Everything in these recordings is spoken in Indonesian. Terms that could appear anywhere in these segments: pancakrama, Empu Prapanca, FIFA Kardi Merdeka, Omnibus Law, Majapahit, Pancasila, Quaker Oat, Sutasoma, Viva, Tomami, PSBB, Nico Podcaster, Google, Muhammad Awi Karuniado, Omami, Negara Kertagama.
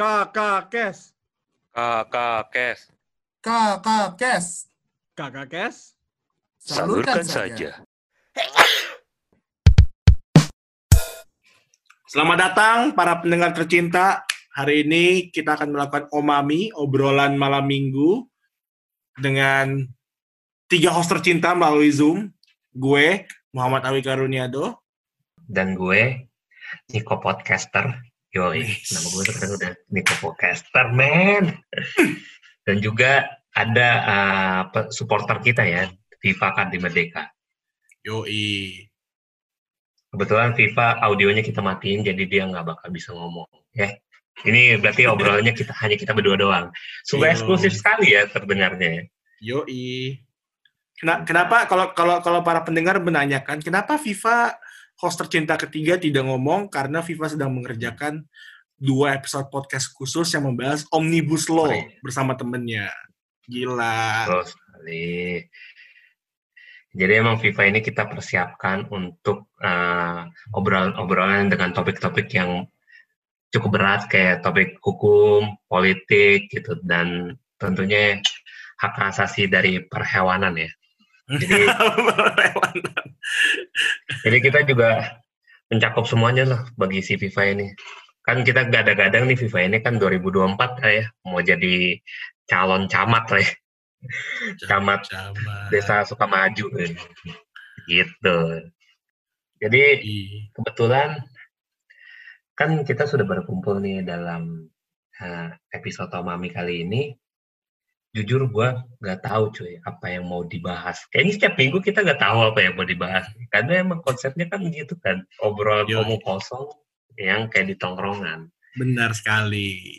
Kakakes. Kakakes. Kakakes. Kakakes. Salurkan saja. Selamat datang para pendengar tercinta. Hari ini kita akan melakukan Omami, obrolan malam minggu dengan tiga host tercinta melalui Zoom. Gue, Muhammad Awi Karuniado. Dan gue, Nico Podcaster. Yoi, nama gue terkenal udah Nico Podcaster, man. Dan juga ada supporter kita ya, FIFA Kardi Merdeka. Yoi. Kebetulan FIFA audionya kita matiin, jadi dia nggak bakal bisa ngomong. Ya, ini berarti obrolannya hanya kita berdua doang. Sudah eksklusif sekali ya terdengarnya. Yoi. Kenapa kalau para pendengar menanyakan kenapa FIFA host tercinta ketiga tidak ngomong, karena Viva sedang mengerjakan 2 episode podcast khusus yang membahas Omnibus Law bersama temennya. Gila. Betul sekali. Jadi emang Viva ini kita persiapkan untuk obrolan-obrolan dengan topik-topik yang cukup berat, kayak topik hukum, politik, gitu, dan tentunya hak asasi dari perhewanan ya. Jadi, jadi kita juga mencakup semuanya lah bagi si FIFA ini. Kan kita gadang-gadang nih FIFA ini kan 2024 ya, mau jadi calon camat lah ya. Camat. Desa Sukamaju ya. Gitu. Jadi kebetulan kan kita sudah berkumpul nih dalam episode Tomami kali ini. Jujur gue nggak tahu cuy apa yang mau dibahas. Kayaknya setiap minggu kita nggak tahu apa yang mau dibahas, karena emang konsepnya kan gitu kan, obrolan omong kosong yang kayak di tongkrongan. Benar sekali.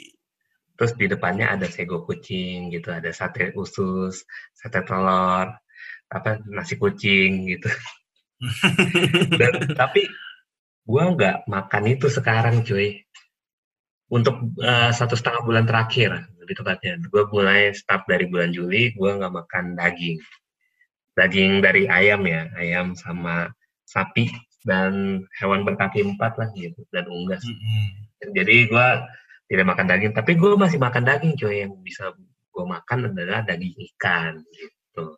Terus di depannya ada sego kucing gitu, ada sate usus, sate telur, apa nasi kucing gitu. Dan tapi gue nggak makan itu sekarang cuy. Untuk 1,5 bulan terakhir lebih tepatnya, gue mulai start dari bulan Juli, gue nggak makan daging dari ayam ya, ayam sama sapi dan hewan berkaki 4 lah gitu, dan unggas. Jadi gue tidak makan daging, tapi gue masih makan daging cuy. Yang bisa gue makan adalah daging ikan gitu.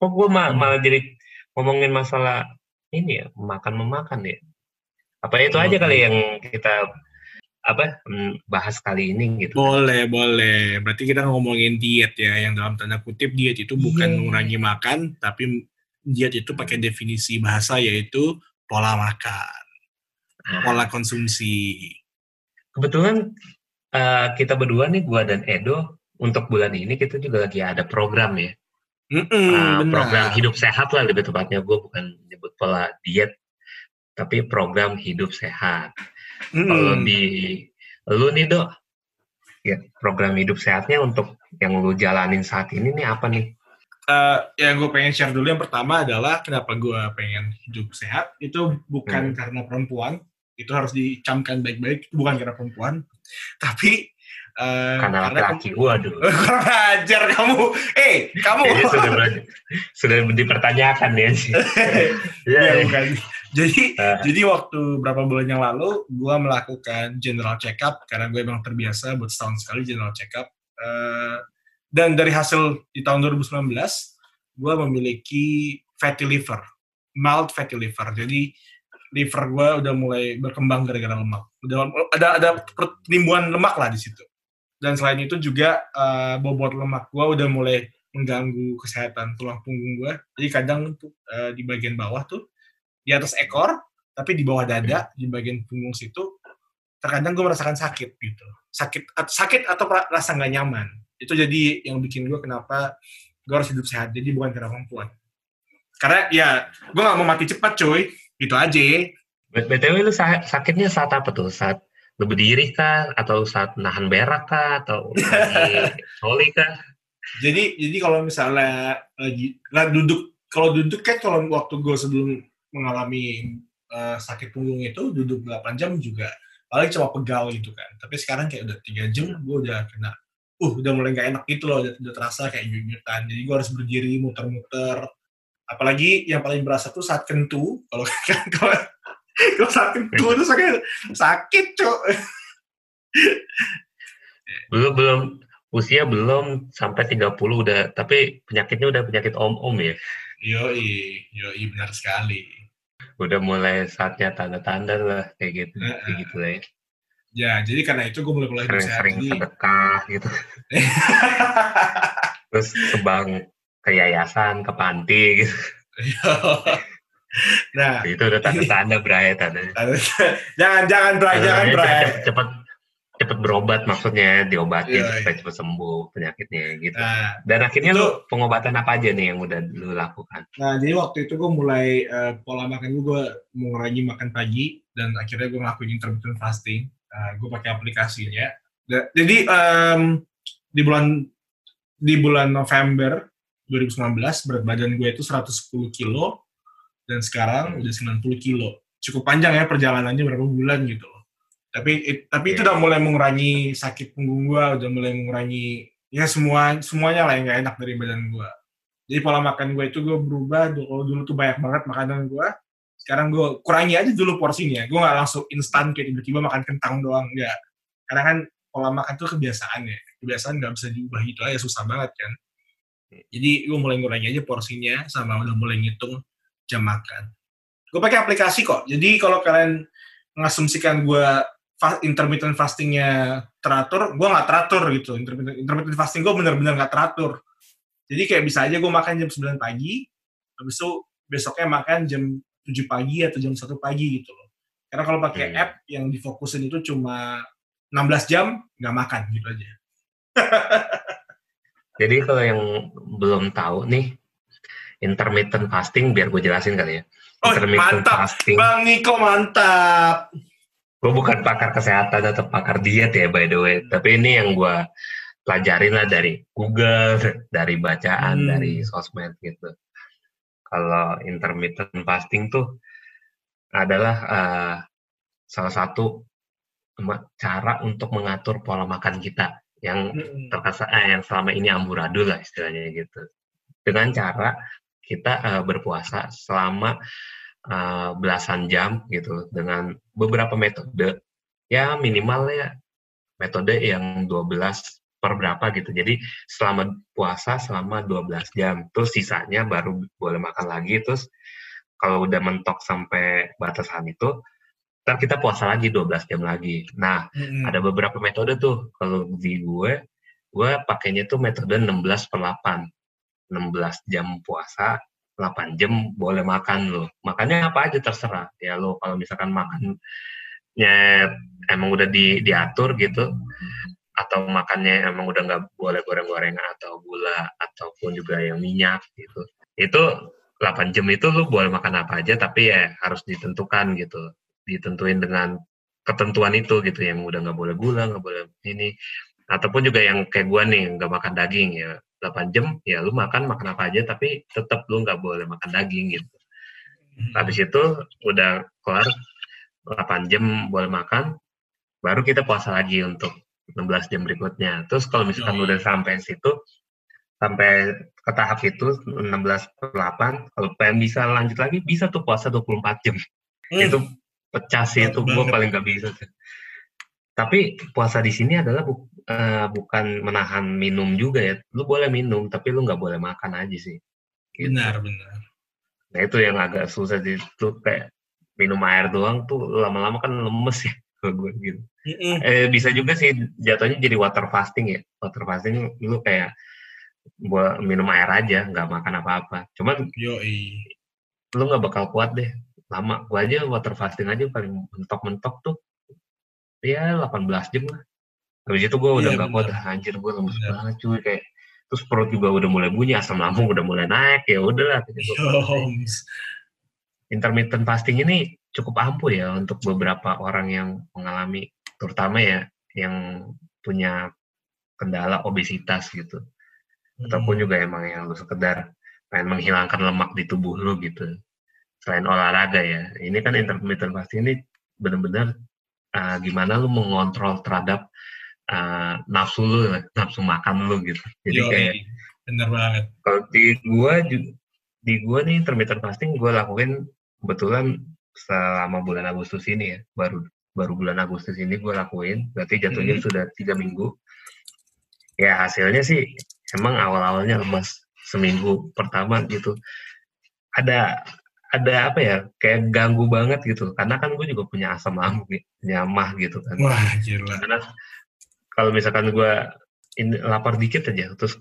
Kok gue malah jadi ngomongin masalah ini ya, makan ya. Apa itu aja kali yang kita bahas kali ini gitu. Boleh. Berarti kita ngomongin diet ya, yang dalam tanda kutip diet itu bukan mengurangi makan, tapi diet itu pakai definisi bahasa yaitu pola makan, pola konsumsi. Kebetulan kita berdua nih, gua dan Edo, untuk bulan ini kita juga lagi ada program ya. Program hidup sehat lah lebih tepatnya, gua bukan nyebut pola diet, tapi program hidup sehat. Kalau di lu nih Dok, ya program hidup sehatnya untuk yang lu jalanin saat ini nih apa nih? Yang gue pengen share dulu yang pertama adalah kenapa gue pengen hidup sehat itu bukan karena perempuan, itu harus dicamkan baik-baik, bukan karena perempuan, tapi karena laki-laki gue dulu. Kurang ajar kamu, kamu. Jadi sudah dipertanyakan ya sih. Ya bukan. Jadi waktu berapa bulan yang lalu, gue melakukan general check-up, karena gue emang terbiasa buat setahun sekali general check-up. Dan dari hasil di tahun 2019, gue memiliki fatty liver, mild fatty liver. Jadi liver gue udah mulai berkembang gara-gara lemak. Ada pertimbuhan lemak lah di situ. Dan selain itu juga bobot lemak gue udah mulai mengganggu kesehatan tulang punggung gue. Jadi kadang di bagian bawah tuh, di atas ekor, tapi di bawah dada, di bagian punggung situ, terkadang gue merasakan sakit gitu. Sakit atau rasa nggak nyaman. Itu jadi yang bikin gue kenapa gue harus hidup sehat. Jadi bukan karena perempuan. Karena ya, gue nggak mau mati cepat cuy. Gitu aja. BTW lu sakitnya saat apa tuh? Saat lu berdiri kah? Atau saat nahan berak kah? Atau lagi coli kah? Jadi kalau misalnya lagi, kalau duduk kan kalau waktu gue sebelum mengalami sakit punggung itu duduk 8 jam juga paling cuma pegal gitu kan, tapi sekarang kayak udah 3 jam gue udah kena udah mulai gak enak gitu loh, udah terasa kayak nyut-nyutan, jadi gue harus berdiri muter-muter. Apalagi yang paling berasa tuh saat kentu, kalau saat kentu itu sakit cok. Belum usia belum sampai 30 udah, tapi penyakitnya udah penyakit om-om ya. Yoi, benar sekali. Udah mulai saatnya tanda-tanda lah kayak gitu, kayak gitu lah ya. Ya, jadi karena itu gue mulai berusaha sering sedekah gitu. Terus sebang ke yayasan, ke panti gitu. Nah, itu udah tanda-tanda Bray, tandanya. Jangan Bray. Cepat berobat maksudnya, diobatin supaya cepat sembuh penyakitnya gitu. Nah, dan akhirnya itu, lu pengobatan apa aja nih yang udah lu lakukan? Nah, jadi waktu itu gue mulai pola makan gue mengurangi makan pagi dan akhirnya gue ngelakuin intermittent fasting. Gue pakai aplikasinya. Jadi di bulan November 2019 berat badan gue itu 110 kilo dan sekarang udah 90 kilo. Cukup panjang ya perjalanannya berapa bulan gitu. Tapi itu udah mulai mengurangi sakit punggung gue, udah mulai mengurangi ya semuanya lah yang nggak enak dari badan gue. Jadi pola makan gue itu gue berubah. Dulu tuh banyak banget makanan gue. Sekarang gue kurangi aja dulu porsinya. Gue nggak langsung instan kayak tiba-tiba makan kentang doang, nggak. Karena kan pola makan tuh kebiasaan nggak bisa diubah gitu aja, susah banget kan. Jadi gue mulai ngurangi aja porsinya sama udah mulai ngitung jam makan. Gue pakai aplikasi kok. Jadi kalau kalian mengasumsikan gue intermittent fastingnya teratur, gue nggak teratur gitu. Intermittent fasting gue benar-benar nggak teratur. Jadi kayak bisa aja gue makan jam 9 pagi, habis itu besoknya makan jam 7 pagi atau jam 1 pagi gitu loh. Karena kalau pakai app yang difokusin itu cuma 16 jam nggak makan gitu aja. Jadi kalau yang belum tahu nih intermittent fasting, biar gue jelasin kali ya. Oh, mantap, fasting. Bang Niko mantap. Gue bukan pakar kesehatan atau pakar diet ya by the way, tapi ini yang gue pelajarin lah dari Google, dari bacaan, dari sosmed gitu. Kalau intermittent fasting tuh adalah salah satu cara untuk mengatur pola makan kita yang terkasa yang selama ini amburadul lah istilahnya gitu. Dengan cara kita berpuasa selama belasan jam gitu dengan beberapa metode ya, minimalnya metode yang 12 per berapa gitu. Jadi selama puasa selama 12 jam terus sisanya baru boleh makan lagi. Terus kalau udah mentok sampai batasan itu ntar kita puasa lagi 12 jam lagi. Nah ada beberapa metode tuh. Kalau di gue pakainya tuh metode 16/8, 16 jam puasa 8 jam boleh makan lo. Makannya apa aja terserah. Ya lo kalau misalkan makannya emang udah diatur gitu, atau makannya emang udah nggak boleh goreng-gorengan atau gula ataupun juga yang minyak gitu. Itu 8 jam itu lo boleh makan apa aja, tapi ya harus ditentukan gitu. Ditentuin dengan ketentuan itu gitu, yang udah nggak boleh gula, nggak boleh ini. Ataupun juga yang kayak gue nih, nggak makan daging ya. 8 jam, ya lu makan apa aja, tapi tetap lu nggak boleh makan daging gitu. Habis itu udah kelar 8 jam boleh makan, baru kita puasa lagi untuk 16 jam berikutnya. Terus kalau misalkan udah sampai situ, sampai ke tahap itu 16/8, kalau pengen bisa lanjut lagi, bisa tuh puasa 24 jam. Itu pecah sih, itu gue paling nggak bisa. Tapi puasa di sini adalah bukan menahan minum juga ya. Lu boleh minum, tapi lu nggak boleh makan aja sih. Gitu. Benar. Nah itu yang agak susah sih. Tuh kayak minum air doang tuh lama-lama kan lemes ya. Gitu. Bisa juga sih jatuhnya jadi water fasting ya. Water fasting lu kayak minum air aja, nggak makan apa-apa. Cuman lu nggak bakal kuat deh. Lama. Gua aja water fasting aja paling mentok-mentok tuh ya 18 jam lah. Habis itu gue udah gak kuat, anjir gue lemes banget cuy kayak. Terus perut juga udah mulai bunyi, asam lambung udah mulai naik, ya udahlah. Intermittent fasting ini cukup ampuh ya untuk beberapa orang yang mengalami, terutama ya yang punya kendala obesitas gitu. Ataupun juga emang yang lu sekedar pengen menghilangkan lemak di tubuh lu gitu. Selain olahraga ya. Ini kan intermittent fasting ini benar-benar gimana lu mengontrol terhadap nafsu lu, nafsu makan lu gitu. Jadi kayak bener banget. Kalau di gua nih intermittent fasting gua lakuin kebetulan selama bulan Agustus ini ya, baru bulan Agustus ini gua lakuin. Berarti jatuhnya sudah 3 minggu. ya hasilnya sih emang awal-awalnya lemas seminggu pertama gitu. Ada apa ya, kayak ganggu banget gitu. Karena kan gue juga punya asam lambung, nyamah gitu kan. Wah, gila. Karena kalau misalkan gue lapar dikit aja, terus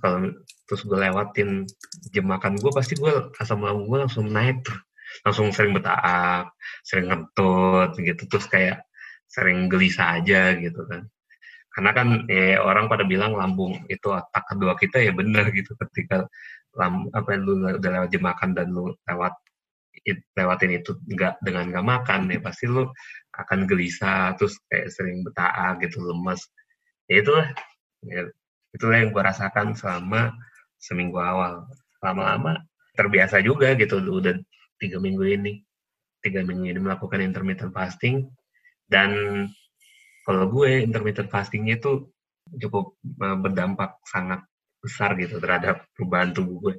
gue lewatin jam makan gue, pasti gue asam lambung gue langsung naik tuh. Langsung sering betaak, sering ngentut gitu, terus kayak sering gelisah aja gitu kan. Karena kan ya orang pada bilang lambung itu otak kedua kita, ya benar gitu. Ketika lu udah lewat jam makan dan lu lewatin itu dengan nggak makan, ya pasti lu akan gelisah, terus kayak sering betaak gitu, lemes. Ya itulah yang gua rasakan selama seminggu awal. Lama-lama terbiasa juga gitu. Udah 3 minggu ini melakukan intermittent fasting. Dan kalau gue intermittent fastingnya itu cukup berdampak sangat besar gitu terhadap perubahan tubuh gue.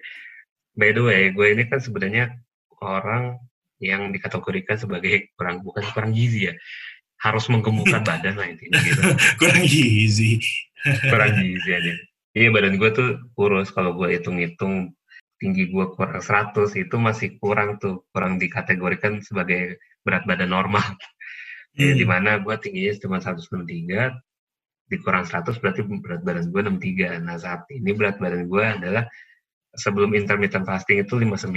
By the way, gue ini kan sebenarnya orang yang dikategorikan sebagai bukan kurang gizi ya, harus menggemukkan badan lah intinya gitu. kurang gizi aja. Iya, badan gue tuh kurus. Kalau gue hitung-hitung tinggi gue kurang 100, itu masih kurang dikategorikan sebagai berat badan normal. Ya, dimana gue tingginya cuma 163, dikurang 100 berarti berat badan gue 63. Nah saat ini berat badan gue adalah sebelum intermittent fasting itu 59.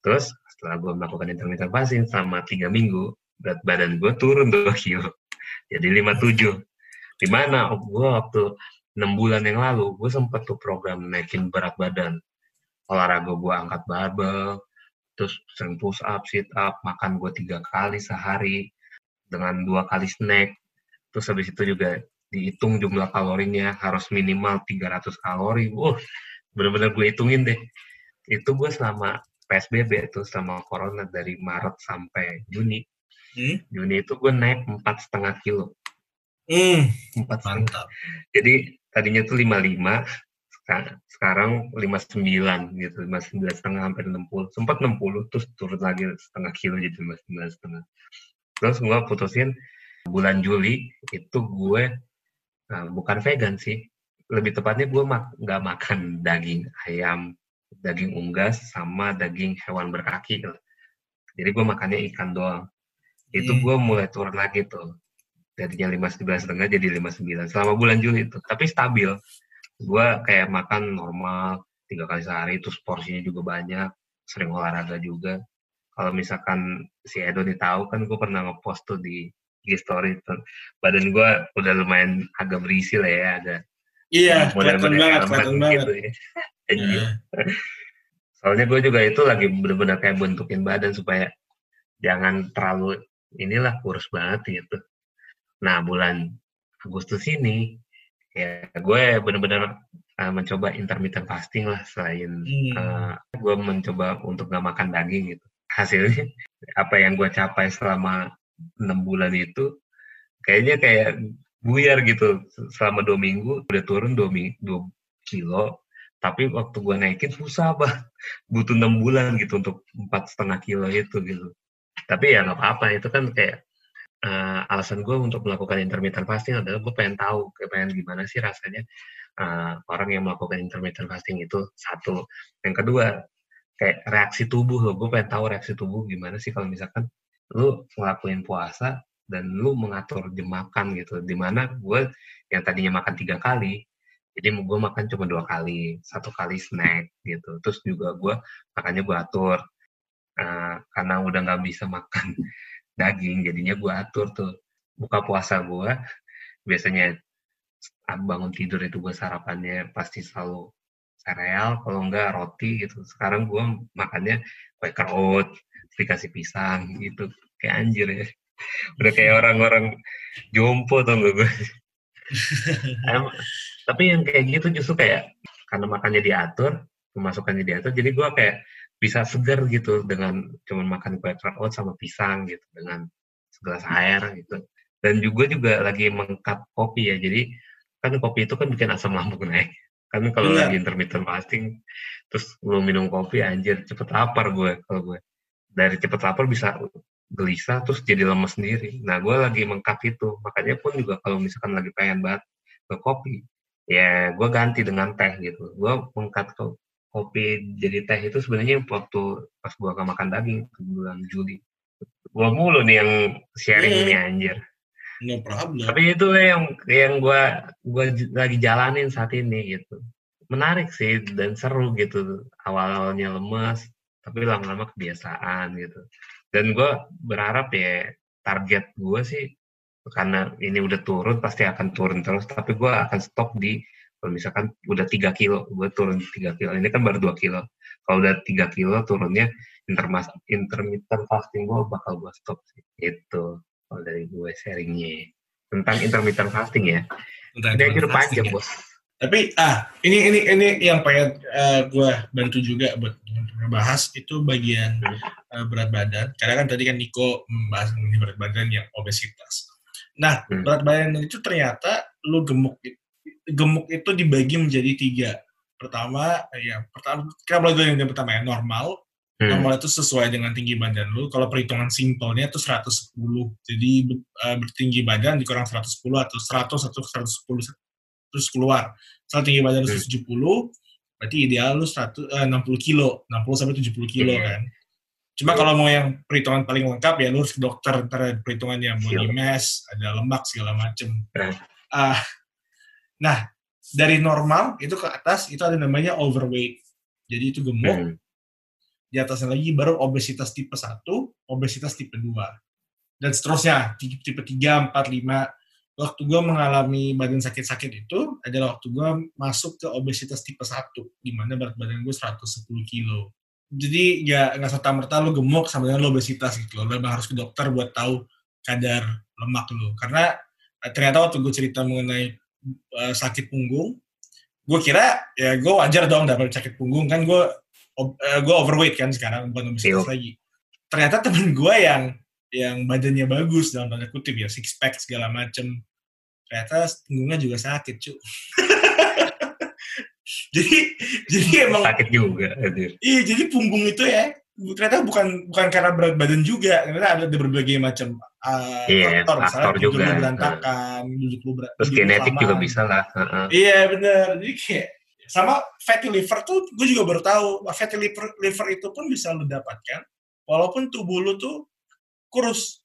Terus setelah gue melakukan intermittent fasting selama 3 minggu, berat badan gue turun 2 kilo. Jadi 57. Dimana gue waktu 6 bulan yang lalu, gue sempet tuh program naikin berat badan. Olahraga gue angkat barbel, terus sering push up, sit up, makan gue 3 kali sehari dengan 2 kali snack. Terus habis itu juga dihitung jumlah kalorinya, harus minimal 300 kalori. Bener-bener gue hitungin deh. Itu gue selama PSBB itu, selama Corona dari Maret sampai Juni. Juni itu gue naik 4,5 kilo. 4,5. Jadi tadinya tuh 55. Sekarang 59 gitu, 59,5 hampir 60, sempat 60 terus turun lagi setengah kilo jadi 59,5. Terus gue putusin bulan Juli itu gue bukan vegan sih, lebih tepatnya gue nggak makan daging ayam, daging unggas sama daging hewan berkaki. Jadi gue makannya ikan doang. Itu gue mulai turun lagi tuh, jadinya 59,5 jadi 59 selama bulan Juli itu, tapi stabil. Gue kayak makan normal 3 kali sehari, terus porsinya juga banyak, sering olahraga juga. Kalau misalkan si Edo nih tahu kan, gue pernah ngepost tuh di story tuh, badan gue udah lumayan agak berisi lah ya, agak. Iya, kelihatan banget. Gitu ya. Soalnya gue juga itu lagi benar-benar kayak bentukin badan supaya jangan terlalu kurus banget gitu. Nah bulan Agustus ini ya, gue benar-benar mencoba intermittent fasting lah, selain gue mencoba untuk gak makan daging gitu. Hasilnya, apa yang gue capai selama 6 bulan itu, kayaknya kayak buyar gitu. Selama 2 minggu, udah turun 2 kilo, tapi waktu gue naikin susah banget. Butuh 6 bulan gitu untuk 4,5 kilo itu gitu. Tapi ya gak apa-apa, itu kan kayak alasan gue untuk melakukan intermittent fasting adalah gue pengen tahu, pengen gimana sih rasanya orang yang melakukan intermittent fasting itu, satu. Yang kedua, kayak reaksi tubuh lo. Gue pengen tahu reaksi tubuh gimana sih kalau misalkan lo ngelakuin puasa dan lo mengatur jam makan gitu. Dimana gue yang tadinya makan 3 kali, jadi gue makan cuma 2 kali, 1 kali snack gitu. Terus juga gue makannya gue atur, karena udah nggak bisa makan daging, jadinya gue atur tuh buka puasa gue. Biasanya bangun tidur itu gue sarapannya pasti selalu sereal, kalau enggak roti gitu. Sekarang gue makannya Quaker Oat, dikasih pisang gitu. Kayak anjir ya, udah kayak orang-orang jompo tuh gue. Tapi yang kayak gitu justru kayak, karena makannya diatur, pemasukannya diatur, jadi gue kayak bisa segar gitu dengan cuman makan Quaker Oat sama pisang gitu, dengan segelas air gitu. Dan juga lagi meng-cut kopi ya, jadi kan kopi itu kan bikin asam lambung naik. Kan kalau lagi intermittent fasting, terus lu minum kopi, anjir cepet lapar gue. Kalau gue dari cepet lapar bisa gelisah, terus jadi lemes sendiri. Nah gue lagi meng-cut itu, makanya pun juga kalau misalkan lagi pengen banget ke kopi, ya gue ganti dengan teh gitu. Gue mengkat kopi jadi teh itu sebenarnya waktu pas gue akan makan daging bulan Juli. Gue mulu nih yang sharing ini anjir. No problem. Tapi itu yang gue lagi jalanin saat ini gitu. Menarik sih dan seru gitu. Awal-awalnya lemes, tapi lama-lama kebiasaan gitu. Dan gue berharap ya target gue sih karena ini udah turun pasti akan turun terus, tapi gue akan stop di kalau misalkan udah 3 kilo, gue turun 3 kilo. Ini kan baru 2 kilo. Kalau udah 3 kilo turunnya intermittent fasting gue bakal gue stop sih. Itu kalau dari gue sharingnya tentang intermittent fasting ya. Ini akhir panjang bos. Tapi ini yang pengen gue bantu juga buat bahas itu bagian berat badan. Karena kan tadi kan Nico membahas mengenai berat badan yang obesitas. Nah, berat badan itu ternyata lu gemuk itu dibagi menjadi 3. Pertama, kalau yang pertama ya normal. Normal itu sesuai dengan tinggi badan lu. Kalau perhitungan simpelnya itu 110. Jadi bertinggi badan dikurang 110 atau 100 atau 110 terus keluar. Kalau tinggi badan lu 70, berarti ideal lu 60 sampai 70 kilo kan. Cuma kalau mau yang perhitungan paling lengkap ya lu harus ke dokter, ntar perhitungannya body mass, ada lemak segala macem. Nah, dari normal itu ke atas itu ada namanya overweight. Jadi itu gemuk. Di atasnya lagi baru obesitas tipe 1, obesitas tipe 2. Dan seterusnya, tipe 3, 4, 5. Waktu gue mengalami badan sakit-sakit itu adalah waktu gue masuk ke obesitas tipe 1, di mana berat badan gue 110 kilo. Jadi nggak serta-merta lo gemuk sama dengan lo obesitas gitu. Lo harus ke dokter buat tahu kadar lemak lo. Karena ternyata waktu gue cerita mengenai sakit punggung, gue kira ya gue wajar dong dapat sakit punggung kan gue overweight kan sekarang bukan obesitas lagi. Ternyata temen gue yang badannya bagus dalam tanda kutip ya six pack segala macem ternyata punggungnya juga sakit cu. jadi emang sakit juga. Iya jadi punggung itu ya ternyata bukan karena berat badan juga, ternyata ada berbagai macam faktor juga berantakan, duduk lu berat, terus genetik juga bisa lah. Iya benar, jadi kayak sama fatty liver tuh gue juga baru tahu fatty liver itu pun bisa lu dapatkan walaupun tubuh lu tuh kurus.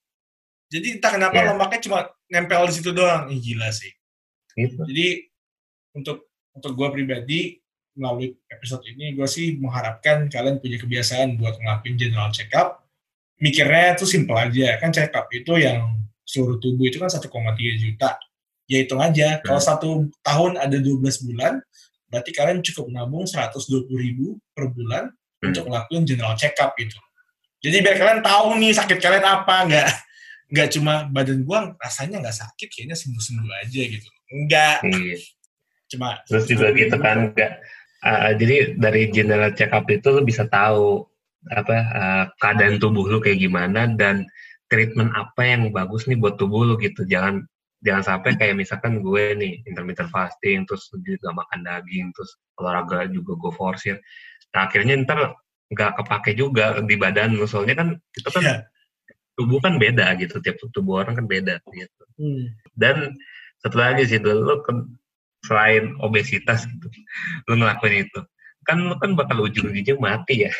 Jadi entah kenapa lemaknya cuma nempel di situ doang. Ih, gila sih. Gitu. Jadi untuk gue pribadi melalui episode ini gue sih mengharapkan kalian punya kebiasaan buat ngelakuin general check up. Mikirnya tuh simple aja. Kan check up itu yang seluruh tubuh itu kan 1,3 juta. Ya hitung aja. Kalau 1 tahun ada 12 bulan, berarti kalian cukup nabung 120.000 per bulan untuk ngelakuin general check up gitu. Jadi biar kalian tahu nih sakit kalian apa, nggak cuma badan gua rasanya nggak sakit, kayaknya sembuh-sembuh aja gitu. Enggak. Iya. Cuma. Terus juga gitu kan, jadi dari general check up itu lu bisa tahu apa keadaan tubuh lu kayak gimana dan treatment apa yang bagus nih buat tubuh lu gitu. Jangan sampai kayak misalkan gue nih intermittent fasting, terus juga makan daging, terus olahraga juga gue forsir. Nah, akhirnya ntar nggak kepake juga di badan lu, soalnya kan kita kan tubuh kan beda gitu, tiap tubuh orang kan beda gitu. Dan satu lagi sih, lu selain obesitas gitu, lu ngelakuin itu kan lu kan bakal ujung-ujungnya mati ya.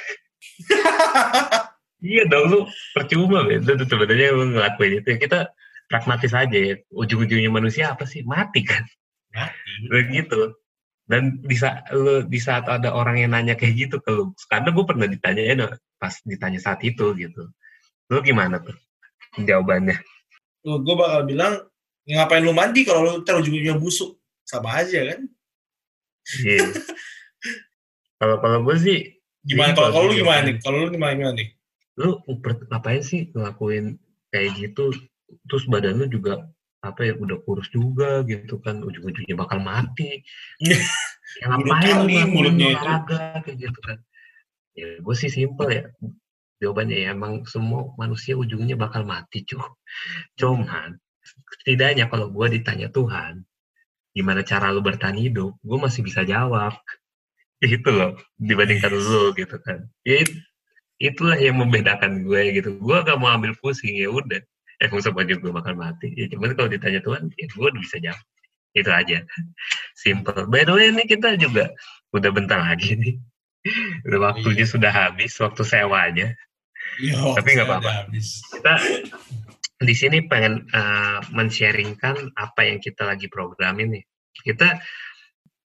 Iya dong, lu percuma gitu sebenarnya lu ngelakuin itu ya. Kita pragmatis aja ya, ujung-ujungnya manusia apa sih, mati kan, begitu. Dan di saat ada orang yang nanya kayak gitu ke lu, karena gue pernah ditanyain pas ditanya saat itu gitu, lu gimana tuh jawabannya? Gue bakal bilang, ngapain lu mandi kalau lu terujungnya busuk, sama aja kan? Iya. Kalau gue sih gimana? Kalau lu gimana nih? Kalau lu gimana nih? Lu ngapain sih ngelakuin kayak gitu? Terus badan lu juga udah kurus juga gitu kan, ujung-ujungnya bakal mati. Ya ngapain nih mulutnya olahraga kayak gitu kan. Ya gue sih simpel ya jawabannya, ya emang semua manusia ujungnya bakal mati cuman setidaknya kalau gue ditanya Tuhan gimana cara lu bertahan hidup, gue masih bisa jawab gitu loh, dibandingkan lu gitu kan. Ya itulah yang membedakan gue gitu. Gue gak mau ambil pusing, ya udah. Emang semuanya gue bakal mati. Ya, cuman kalau ditanya Tuhan, ya gue bisa jawab. Itu aja. Simple. By the way, ini kita juga udah bentar lagi nih. Udah waktunya sudah habis, waktu sewanya. Yo, tapi nggak apa-apa. Kita di sini pengen men-sharingkan apa yang kita lagi programin nih. Kita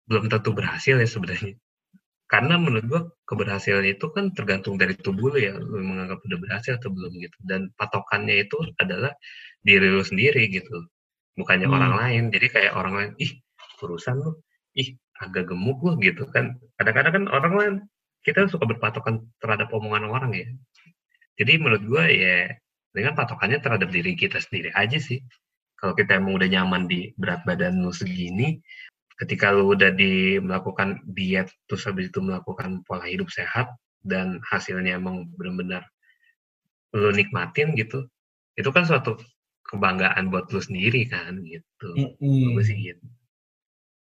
belum tentu berhasil ya sebenarnya. Karena menurut gue keberhasilan itu kan tergantung dari tubuh lu ya, lu menganggap udah berhasil atau belum gitu. Dan patokannya itu adalah diri lu sendiri gitu, bukannya orang lain. Jadi kayak orang lain, ih urusan lu, ih agak gemuk lu gitu kan. Kadang-kadang kan orang lain, kita suka berpatokan terhadap omongan orang ya. Jadi menurut gue ya, dengan patokannya terhadap diri kita sendiri aja sih. Kalau kita emang udah nyaman di berat badan lu segini, ketika lu udah melakukan diet, terus habis itu melakukan pola hidup sehat, dan hasilnya emang benar-benar lu nikmatin gitu, itu kan suatu kebanggaan buat lu sendiri kan, gitu. Bagus sih gitu.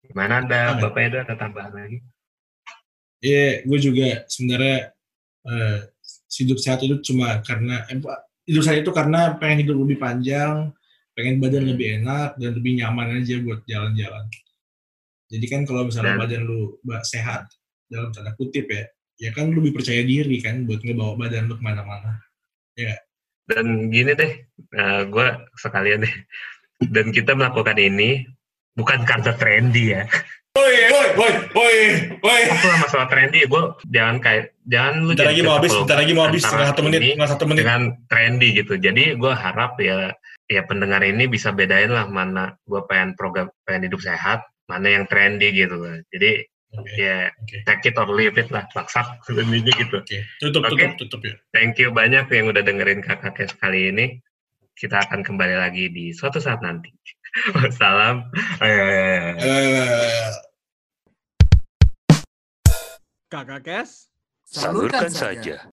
Gimana ada Bapak Edo, ada tambahan lagi? Iya, gue juga sebenarnya hidup sehat itu cuma karena, hidup sehat itu karena pengen hidup lebih panjang, pengen badan lebih enak, dan lebih nyaman aja buat jalan-jalan. Jadi kan kalau misalnya badan lu sehat, dalam tanda kutip ya, ya kan lu lebih percaya diri kan buat ngebawa badan lu kemana-mana. Ya. Dan gini deh, gue sekalian deh. Dan kita melakukan ini bukan karena trendy ya. Woi. Itu lah masalah trendy, gue jangan lu jadi bentar lagi mau habis setengah satu menit. Dengan trendy gitu. Jadi gue harap ya pendengar ini bisa bedain lah mana gue pengen hidup sehat, mana yang trendy gitu lah. Jadi take it or leave it lah, paksa trendy gitu. Tutup ya. Thank you banyak yang udah dengerin kakak kali ini. Kita akan kembali lagi di suatu saat nanti. Wassalam. Kakak Kes, salurkan saja.